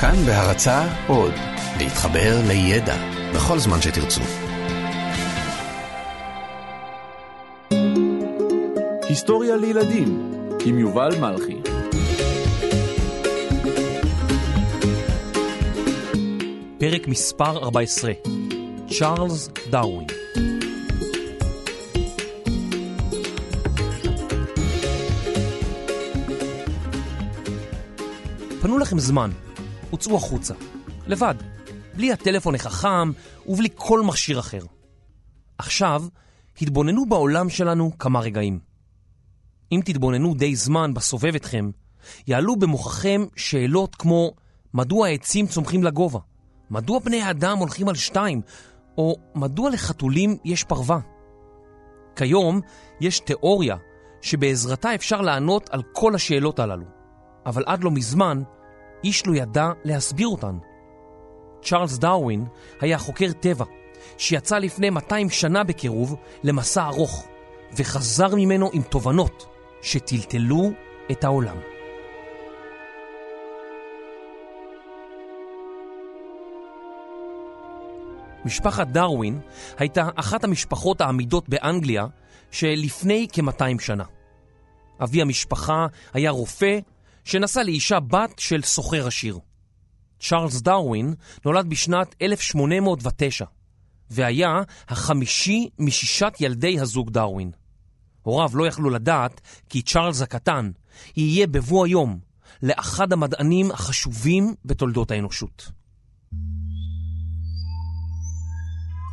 כאן בהרצאה עוד, להתחבר לידע בכל זמן שתרצו. היסטוריה לילדים עם יובל מלחי. פרק מספר 14, צ'ארלס דרווין. פנו לכם זמן, הוצאו החוצה, לבד, בלי הטלפון החכם ובלי כל מכשיר אחר. עכשיו, התבוננו בעולם שלנו כמה רגעים. אם תתבוננו די זמן בסובב אתכם, יעלו במוחכם שאלות כמו מדוע העצים צומחים לגובה, מדוע בני האדם הולכים על שתיים, או מדוע לחתולים יש פרווה. כיום יש תיאוריה שבעזרתה אפשר לענות על כל השאלות הללו, אבל עד לא מזמן איש לא ידע להסביר אותן. צ'ארלס דרווין היה חוקר טבע שיצא לפני 200 שנה בקירוב למסע ארוך, וחזר ממנו עם תובנות שטלטלו את העולם. משפחת דרווין הייתה אחת המשפחות העמידות באנגליה שלפני כ-200 שנה. אבי המשפחה היה רופא שנסע לאישה בת של סוחר עשיר. צ'ארלס דרווין נולד בשנת 1809 והיה החמישי משישת ילדי הזוג דרווין. הוריו לא יכלו לדעת כי צ'ארלס הקטן יהיה בבוא היום לאחד המדענים החשובים בתולדות האנושות.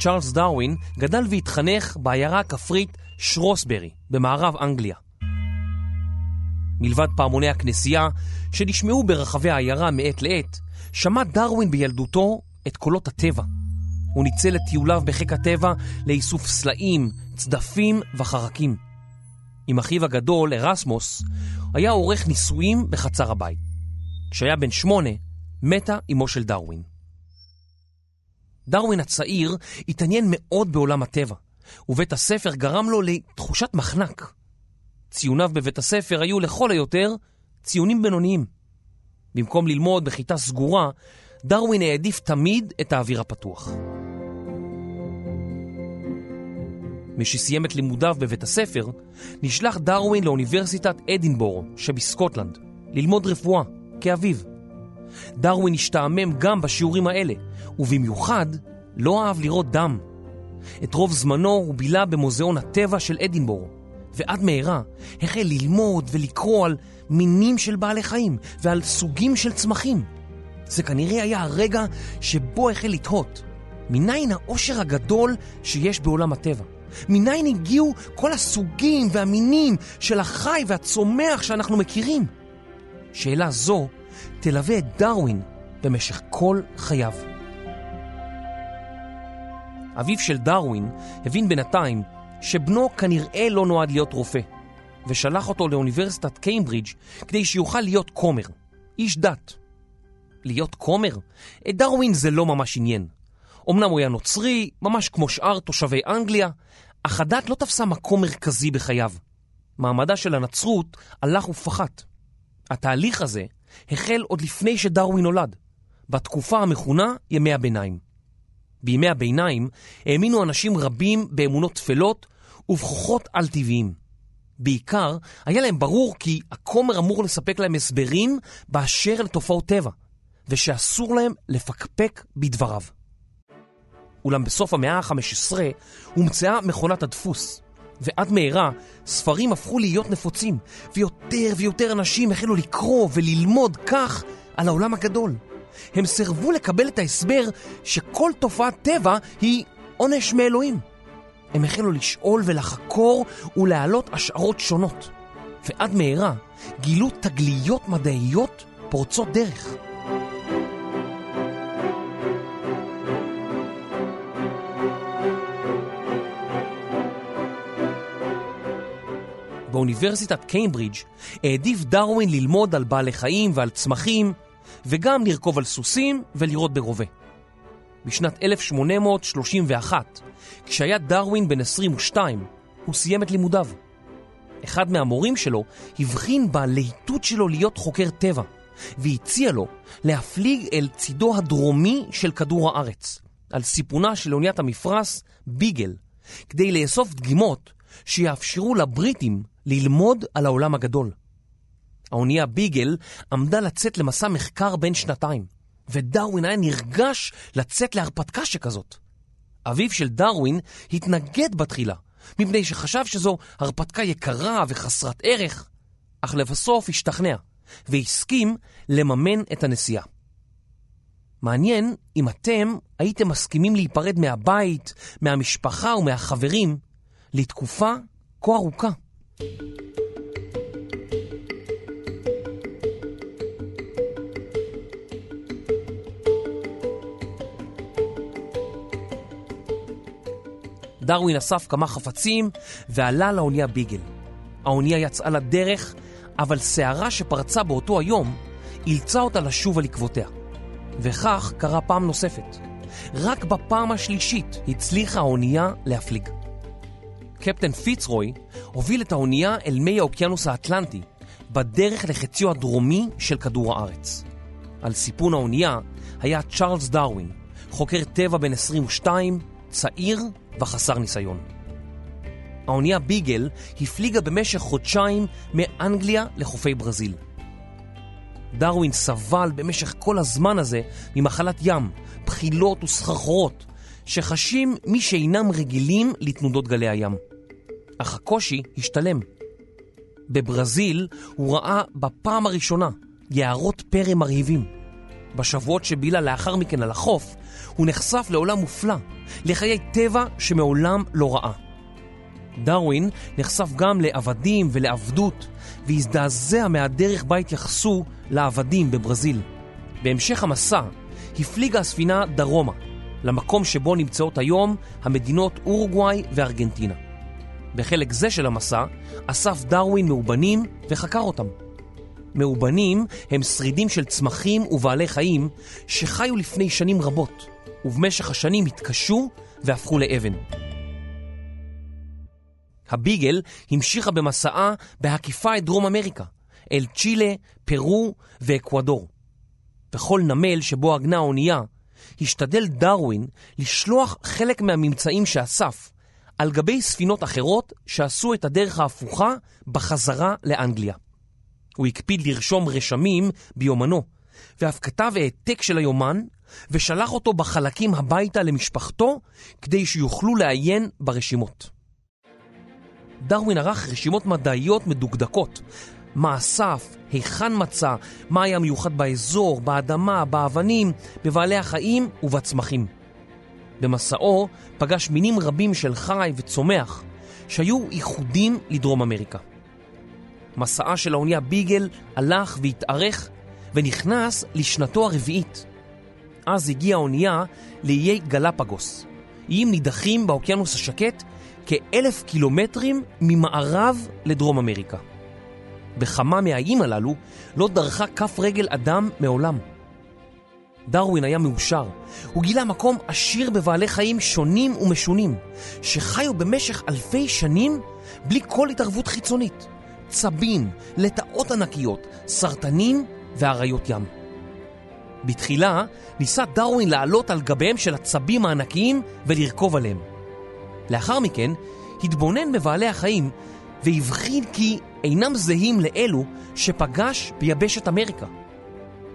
צ'ארלס דרווין גדל והתחנך בעיירה הכפרית שרוסברי במערב אנגליה. מלבד פעמוני הכנסייה שנשמעו ברחבי העיירה מעת לעת, שמע דרווין בילדותו את קולות הטבע. הוא ניצל את טיוליו בחיק הטבע לאיסוף סלעים, צדפים וחרקים. עם אחיו הגדול, ארסמוס, היה עורך ניסויים בחצר הבית. כשהיה בן 8, מתה אמו של דרווין. דרווין הצעיר התעניין מאוד בעולם הטבע, ובית הספר גרם לו לתחושת מחנק. ציוניו בבית הספר היו לכל היותר ציונים בינוניים. במקום ללמוד בכיתה סגורה, דרווין העדיף תמיד את האוויר הפתוח. משסיים את לימודיו בבית הספר, נשלח דרווין לאוניברסיטת אדינבורו שבסקוטלנד, ללמוד רפואה כאביו. דרווין השתעמם גם בשיעורים האלה, ובמיוחד לא אהב לראות דם. את רוב זמנו הוא בילה במוזיאון הטבע של אדינבורו, ועד מהרה החל ללמוד ולקרוא על מינים של בעלי חיים ועל סוגים של צמחים. זה כנראה היה הרגע שבו החל לתהות, מניין העושר הגדול שיש בעולם הטבע? מניין הגיעו כל הסוגים והמינים של החי והצומח שאנחנו מכירים? שאלה זו תלווה את דרווין במשך כל חייו. אביו של דרווין הבין בינתיים שבנו כנראה לא נועד להיות רופא, ושלח אותו לאוניברסיטת קיימברידג' כדי שיוכל להיות כומר, איש דת. להיות כומר? את דרווין זה לא ממש עניין. אמנם הוא היה נוצרי, ממש כמו שאר תושבי אנגליה, אך הדת לא תפסה מקום מרכזי בחייו. מעמדה של הנצרות הלך ופחת. התהליך הזה החל עוד לפני שדרווין נולד, בתקופה המכונה ימי הביניים. בימי הביניים האמינו אנשים רבים באמונות תפלות ובכוחות על-טבעיים. בעיקר היה להם ברור כי הכומר אמור לספק להם הסברים באשר לתופעות טבע, ושאסור להם לפקפק בדבריו. אולם בסוף המאה ה-15 הומצאה מכונת הדפוס, ועד מהרה ספרים הפכו להיות נפוצים, ויותר ויותר אנשים החלו לקרוא וללמוד כך על העולם הגדול. הם סרבו לקבל את ההסבר שכל תופעת טבע היא עונש מאלוהים. הם החלו לשאול ולחקור ולהעלות השערות שונות, ועד מהרה גילו תגליות מדעיות פורצות דרך. באוניברסיטת קיימברידג' העדיף דרווין ללמוד על בעלי חיים ועל צמחים, וגם לרכוב על סוסים ולראות ברובה. בשנת 1831, כשהיה דרווין בן 22, הוא סיים את לימודיו. אחד מהמורים שלו הבחין בלהיטות שלו להיות חוקר טבע, והציע לו להפליג אל צידו הדרומי של כדור הארץ, על סיפונה של אוניית המפרש ביגל, כדי לאסוף דגימות שיאפשרו לבריטים ללמוד על העולם הגדול. האונייה ביגל עמדה לצאת למסע מחקר בין שנתיים, ודרווין היה נרגש לצאת להרפתקה שכזאת. אביו של דרווין התנגד בתחילה, מפני שחשב שזו הרפתקה יקרה וחסרת ערך, אך לבסוף השתכנע והסכים לממן את הנסיעה. מעניין אם אתם הייתם מסכימים להיפרד מהבית, מהמשפחה ומהחברים לתקופה כה ארוכה. דרווין אסף כמה חפצים ועלה לאונייה ביגל. האונייה יצאה לדרך, אבל סערה שפרצה באותו היום אילצה אותה לשוב על עקבותיה. וכך קרה פעם נוספת. רק בפעם השלישית הצליחה האונייה להפליג. קפטן פיצרוי הוביל את האונייה אל מי האוקיינוס האטלנטי, בדרך לחציו הדרומי של כדור הארץ. על סיפון האונייה היה צ'ארלס דרווין, חוקר טבע בן 22, צעיר וחסר ניסיון. האונייה ביגל הפליגה במשך חודשיים מאנגליה לחופי ברזיל. דרווין סבל במשך כל הזמן הזה ממחלת ים, בחילות וסחרחורות, שחשים מי שאינם רגילים לתנודות גלי הים. אך הקושי השתלם. בברזיל הוא ראה בפעם הראשונה יערות פרא מרהיבים. בשבועות שבילה לאחר מכן על החוף, הוא נחשף לעולם מופלא, לחיי טבע שמעולם לא ראה. דרווין נחשף גם לעבדים ולעבדות, והזדעזע מהדרך בה התייחסו לעבדים בברזיל. בהמשך המסע הפליגה הספינה דרומה, למקום שבו נמצאות היום המדינות אורוגוואי וארגנטינה. בחלק זה של המסע אסף דרווין מאובנים וחקר אותם. מאובנים הם שרידים של צמחים ובעלי חיים שחיו לפני שנים רבות, ובמשך השנים התקשו והפכו לאבן. הביגל המשיכה במסעה בהקיפה את דרום אמריקה, אל צ'ילה, פרו ואקוודור. בכל נמל שבו עגנה האונייה, השתדל דרווין לשלוח חלק מהממצאים שאסף על גבי ספינות אחרות שעשו את הדרך ההפוכה בחזרה לאנגליה. הוא הקפיד לרשום רשמים ביומנו, ואף כתב העתק של היומן ושלח אותו בחלקים הביתה למשפחתו כדי שיוכלו לעיין ברשימות. דרווין ערך רשימות מדעיות מדוקדקות, מה אסף, היכן מצא, מה היה מיוחד באזור, באדמה, באבנים, בבעלי החיים ובצמחים. במסעו פגש מינים רבים של חי וצומח שהיו ייחודיים לדרום אמריקה. מסעה של האונייה ביגל הלך והתארך ונכנס לשנתו הרביעית. אז הגיעה האונייה לאיי גלפגוס, איים נידחים באוקיינוס השקט כ1,000 קילומטרים ממערב לדרום אמריקה. בכמה מהאיים הללו לא דרכה כף רגל אדם מעולם. דרווין היה מאושר. הוא גילה מקום עשיר בבעלי חיים שונים ומשונים, שחיו במשך אלפי שנים בלי כל התערבות חיצונית. צבים, לטאות ענקיות, סרטנים ואריות ים. בתחילה ניסה דרווין לעלות על גביהם של הצבים הענקיים ולרכוב עליהם. לאחר מכן התבונן בבעלי החיים והבחין כי אינם זהים לאלו שפגש ביבשת אמריקה.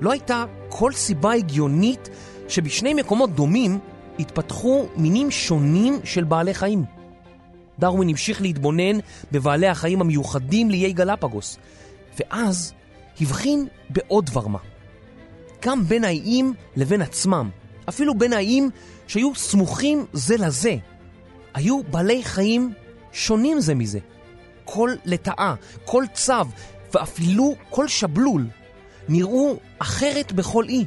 לא הייתה כל סיבה הגיונית שבשני מקומות דומים התפתחו מינים שונים של בעלי חיים. דרווין המשיך להתבונן בבעלי החיים המיוחדים לאיי גלפגוס, ואז הבחין בעוד דבר מה. גם בין האיים לבין עצמם, אפילו בין האיים שהיו סמוכים זה לזה, היו בעלי חיים שונים זה מזה. כל לטאה, כל צב ואפילו כל שבלול נראו אחרת בכל אי,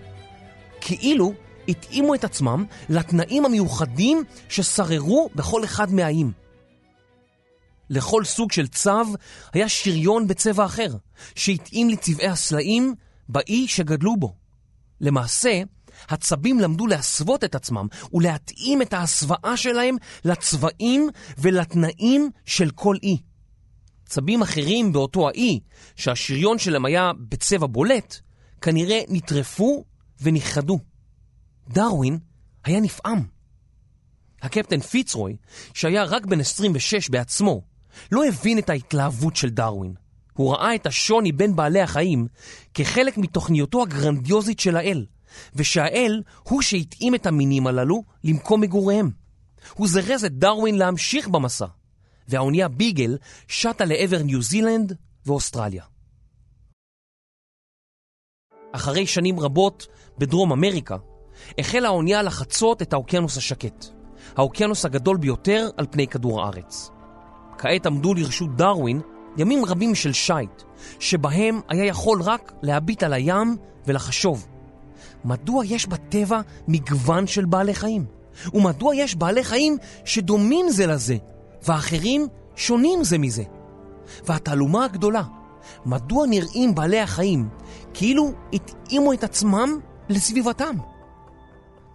כאילו התאימו את עצמם לתנאים המיוחדים ששררו בכל אחד מהאיים. לכל סוג של צב היה שריון בצבע אחר, שהתאים לצבעי הסלעים באי שגדלו בו. למעשה, הצבים למדו להסוות את עצמם ולהתאים את ההסוואה שלהם לצבעים ולתנאים של כל אי. צבים אחרים באותו האי, שהשריון שלהם היה בצבע בולט, כנראה נטרפו ונחדו. דרווין היה נפעם. הקפטן פיצרוי, שהיה רק בן 26 בעצמו, לא הבין את ההתלהבות של דרווין. הוא ראה את השוני בין בעלי החיים כחלק מתוכניותו הגרנדיוזית של האל, ושהאל הוא שהתאים את המינים הללו למקום מגוריהם. הוא זרז את דרווין להמשיך במסע, והאונייה ביגל שטה לעבר ניו זילנד ואוסטרליה. אחרי שנים רבות בדרום אמריקה, החלה האונייה לחצות את האוקיינוס השקט, האוקיינוס הגדול ביותר על פני כדור הארץ. כעת עמדו לרשות דרווין ימים רבים של שייט, שבהם היה יכול רק להביט על הים ולחשוב. מדוע יש בטבע מגוון של בעלי חיים? ומדוע יש בעלי חיים שדומים זה לזה, ואחרים שונים זה מזה? והתעלומה הגדולה, מדוע נראים בעלי החיים כאילו התאימו את עצמם לסביבתם?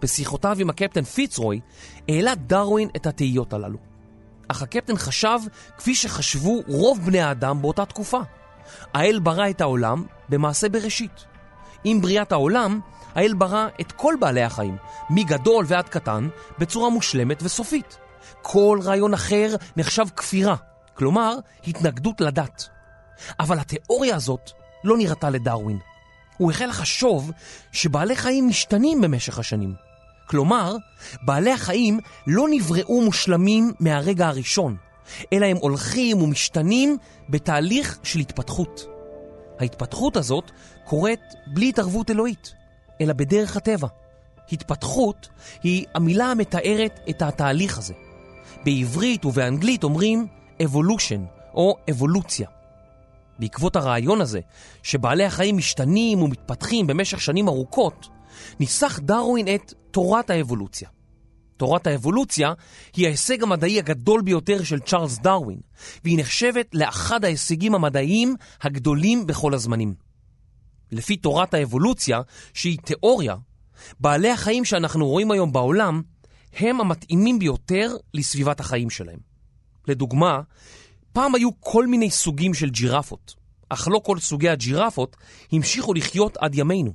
בשיחותיו עם הקפטן פיצרוי העלה דרווין את התהיות הללו. אך הקפטן חשב כפי שחשבו רוב בני האדם באותה תקופה. האל ברא את העולם במעשה בראשית. עם בריאת העולם, האל ברא את כל בעלי החיים, מגדול ועד קטן, בצורה מושלמת וסופית. כל רעיון אחר נחשב כפירה, כלומר התנגדות לדת. אבל התיאוריה הזאת לא נראתה לדרווין. הוא החל לחשוב שבעלי חיים משתנים במשך השנים. כלומר, בעלי החיים לא נבראו מושלמים מהרגע הראשון, אלא הם הולכים ומשתנים בתהליך של התפתחות. ההתפתחות הזאת קורית בלי התערבות אלוהית, אלא בדרך הטבע. התפתחות היא המילה המתארת את התהליך הזה. בעברית ובאנגלית אומרים evolution או אבולוציה. בעקבות הרעיון הזה, שבעלי החיים משתנים ומתפתחים במשך שנים ארוכות, ניסח דרווין את תורת האבולוציה. תורת האבולוציה היא ההישג המדעי הגדול ביותר של צ'ארלס דרווין, והיא נחשבת לאחד ההישגים המדעיים הגדולים בכל הזמנים. לפי תורת האבולוציה, שהיא תיאוריה, בעלי החיים שאנחנו רואים היום בעולם הם המתאימים ביותר לסביבת החיים שלהם. לדוגמה, פעם היו כל מיני סוגים של ג'ירפות, אך לא כל סוגי הג'ירפות המשיכו לחיות עד ימינו.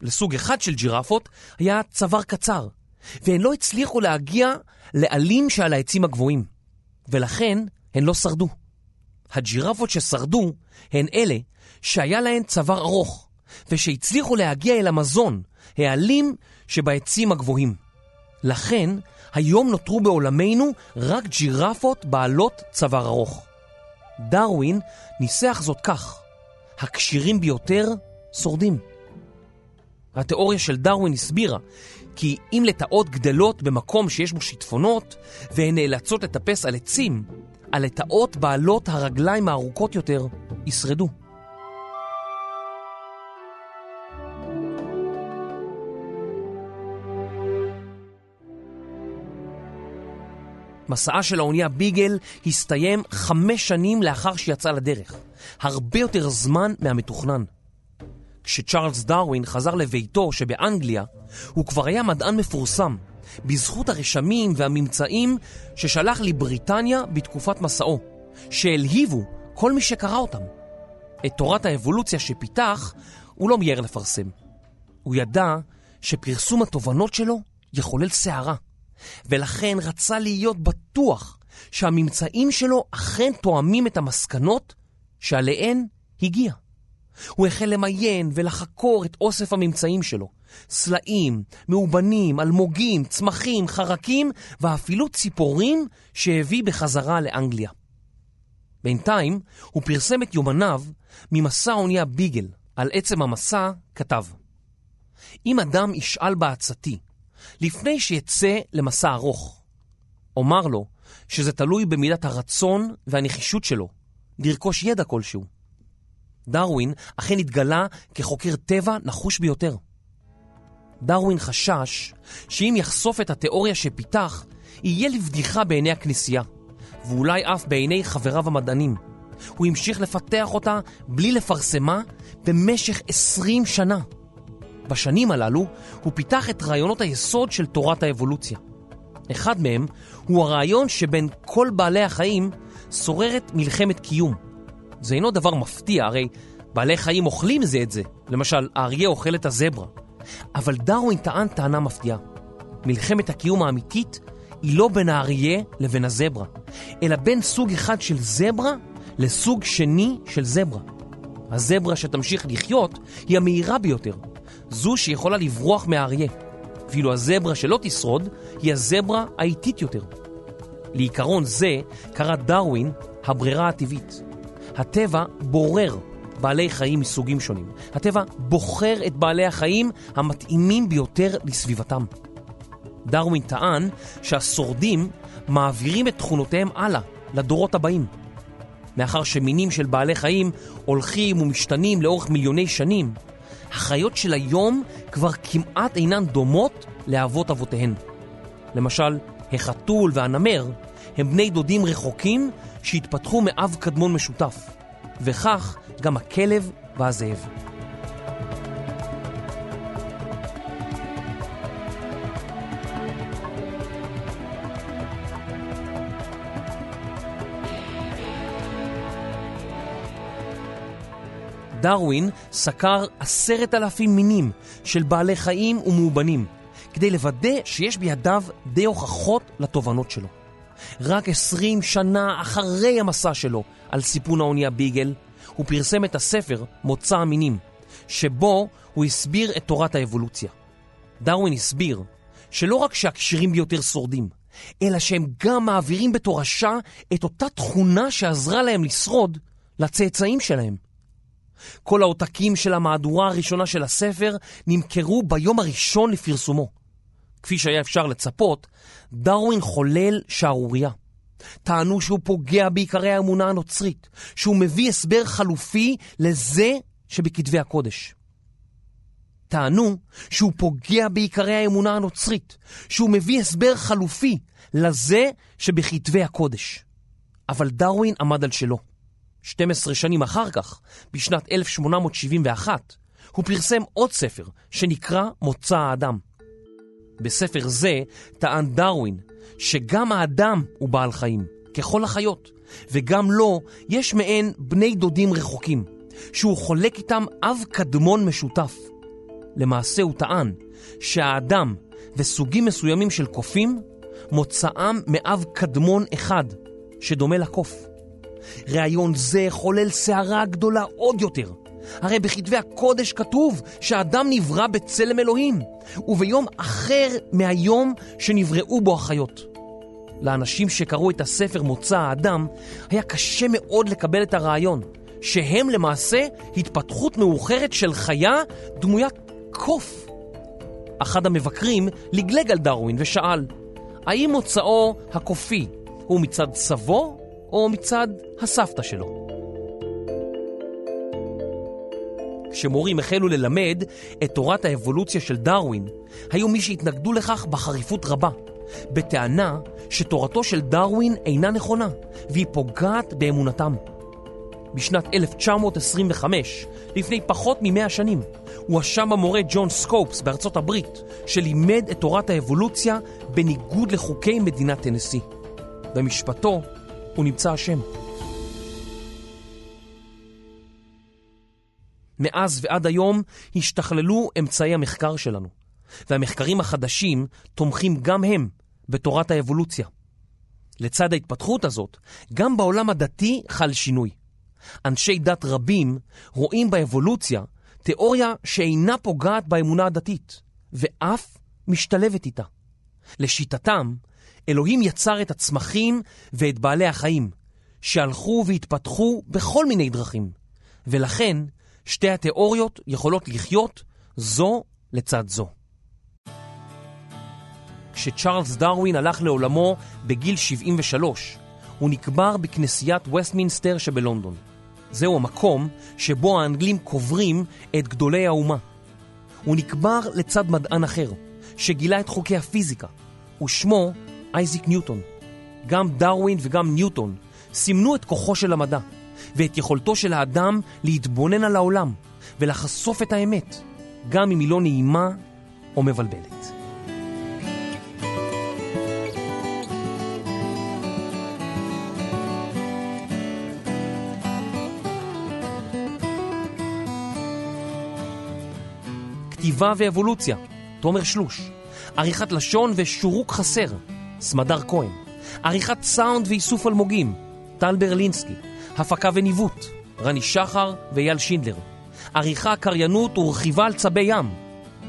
לסוג אחד של ג'ירפות היה צוואר קצר, והן לא הצליחו להגיע לעלים שעל העצים הגבוהים, ולכן הן לא שרדו. הג'ירפות ששרדו הן אלה שהיה להן צוואר ארוך, ושהצליחו להגיע אל המזון, העלים שבעצים הגבוהים. לכן היום נותרו בעולמנו רק ג'ירפות בעלות צוואר ארוך. דרווין ניסח זאת כך: הקשירים ביותר שורדים. התיאוריה של דרווין הסבירה כי אם לטאות גדלות במקום שיש בו שיטפונות והן נאלצות לטפס על עצים, הלטאות בעלות הרגליים הארוכות יותר ישרדו. מסעה של האונייה ביגל הסתיים 5 שנים לאחר שיצא לדרך, הרבה יותר זמן מהמתוכנן. כשצ'ארלס דרווין חזר לביתו שבאנגליה, הוא כבר היה מדען מפורסם, בזכות הרשמים והממצאים ששלח לבריטניה בתקופת מסעו, שהלהיבו כל מי שקרא אותם. את תורת האבולוציה שפיתח הוא לא מיהר לפרסם. הוא ידע שפרסום התובנות שלו יחולל סערה, ולכן רצה להיות בטוח שהממצאים שלו אכן תואמים את המסקנות שעליהן הגיע. הוא החל למיין ולחקור את אוסף הממצאים שלו, סלעים, מאובנים, אלמוגים, צמחים, חרקים ואפילו ציפורים שהביא בחזרה לאנגליה. בינתיים הוא פרסם את יומניו ממסע האונייה ביגל. על עצם המסע כתב: אם אדם ישאל בעצתי לפני שיצא למסע ארוך, אומר לו שזה תלוי במידת הרצון והנחישות שלו לרכוש ידע כלשהו. דרווין אכן התגלה כחוקר טבע נחוש ביותר. דרווין חשש שאם יחשוף את התיאוריה שפיתח, יהיה לבדיחה בעיני הכנסייה, ואולי אף בעיני חבריו המדענים. הוא המשיך לפתח אותה בלי לפרסמה במשך 20 שנה. בשנים הללו הוא פיתח את רעיונות היסוד של תורת האבולוציה. אחד מהם הוא הרעיון שבין כל בעלי החיים שוררת מלחמת קיום. זה אינו דבר מפתיע, הרי בעלי חיים אוכלים זה את זה, למשל האריה אוכל את הזברה. אבל דרווין טען טענה מפתיעה. מלחמת הקיום האמיתית היא לא בין האריה לבין הזברה, אלא בין סוג אחד של זברה לסוג שני של זברה. הזברה שתמשיך לחיות היא המהירה ביותר, זו שיכולה לברוח מהאריה, ואילו הזברה שלא תשרוד היא הזברה האיטית יותר. לעיקרון זה קרא דרווין הברירה הטבעית. הטבע בורר בעלי חיים מסוגים שונים. הטבע בוחר את בעלי החיים המתאימים ביותר לסביבתם. דרווין טען שהשורדים מעבירים את תכונותיהם הלאה לדורות הבאים. מאחר שמינים של בעלי חיים הולכים ומשתנים לאורך מיליוני שנים, החיות של היום כבר כמעט אינן דומות לאבות אבותיהן. למשל, החתול והנמר הם בני דודים רחוקים שהתפתחו מאב קדמון משותף, וכך גם הכלב והזאב. דרווין סקר 10,000 מינים של בעלי חיים ומאובנים, כדי לוודא שיש בידיו די הוכחות לתובנות שלו. רק 20 שנה אחרי המסע שלו על סיפון האונייה ביגל, הוא פרסם את הספר מוצא המינים, שבו הוא הסביר את תורת האבולוציה. דרווין הסביר שלא רק שהכשירים ביותר שורדים, אלא שהם גם מעבירים בתורשה את אותה תכונה שעזרה להם לשרוד לצאצאים שלהם. כל העותקים של המהדורה הראשונה של הספר נמכרו ביום הראשון לפרסומו. כפי שהיה אפשר לצפות, דרווין חולל שערוריה. טענו שהוא פוגע בעיקרי האמונה הנוצרית, שהוא מביא הסבר חלופי לזה שבכתבי הקודש. טענו שהוא פוגע בעיקרי האמונה הנוצרית, שהוא מביא הסבר חלופי לזה שבכתבי הקודש. אבל דרווין עמד על שלו. 12 שנים אחר כך, בשנת 1871, הוא פרסם עוד ספר שנקרא מוצא האדם. בספר זה טען דרווין שגם האדם הוא בעל חיים, ככל החיות, וגם לו יש מעין בני דודים רחוקים, שהוא חולק איתם אב קדמון משותף. למעשה הוא טען שהאדם וסוגים מסוימים של קופים מוצאם מאב קדמון אחד, שדומה לקוף. רעיון זה חולל שערה גדולה עוד יותר. הרי בכתבי הקודש כתוב שהאדם נברא בצלם אלוהים, וביום אחר מהיום שנבראו בו החיות. לאנשים שקראו את הספר מוצא האדם היה קשה מאוד לקבל את הרעיון שהם למעשה התפתחות מאוחרת של חיה דמוית קוף. אחד המבקרים לגלג על דרווין ושאל, האם מוצאו הקופי הוא מצד סבו או מצד הסבתא שלו? כשמורים החלו ללמד את תורת האבולוציה של דרווין, היו מי שהתנגדו לכך בחריפות רבה, בטענה שתורתו של דרווין אינה נכונה, והיא פוגעת באמונתם. בשנת 1925, לפני פחות מ-100 שנים, הואשם המורה ג'ון סקופס בארצות הברית, שלימד את תורת האבולוציה בניגוד לחוקי מדינת טנסי. במשפטו, הוא נמצא אשם. מאז ועד היום השתכללו אמצעי המחקר שלנו, והמחקרים החדשים תומכים גם הם בתורת האבולוציה. לצד ההתפתחות הזאת, גם בעולם הדתי חל שינוי. אנשי דת רבים רואים באבולוציה תיאוריה שאינה פוגעת באמונה הדתית, ואף משתלבת איתה. לשיטתם, אלוהים יצר את הצמחים ואת בעלי החיים, שהלכו והתפתחו בכל מיני דרכים, ולכן שתי התיאוריות יכולות לחיות זו לצד זו. כשצ'ארלס דרווין הלך לעולמו בגיל 73, הוא נקבר בכנסיית וסטמינסטר שבלונדון. זהו המקום שבו האנגלים קוברים את גדולי האומה. הוא נקבר לצד מדען אחר, שגילה את חוקי הפיזיקה, ושמו אייזיק ניוטון. גם דרווין וגם ניוטון סימנו את כוחו של המדע ואת יכולתו של האדם להתבונן על העולם ולחשוף את האמת, גם אם היא לא נעימה או מבלבלת. כתיבה ואבולוציה, תומר שלוש. עריכת לשון ושורוק חסר, סמדר כהן. עריכת סאונד ואיסוף אלמוגים, טל ברלינסקי. הפקה וניווט, רני שחר ויאל שינדלר. עריכה, קריינות ורכיבה על צבי ים,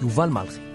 יובל מלחי.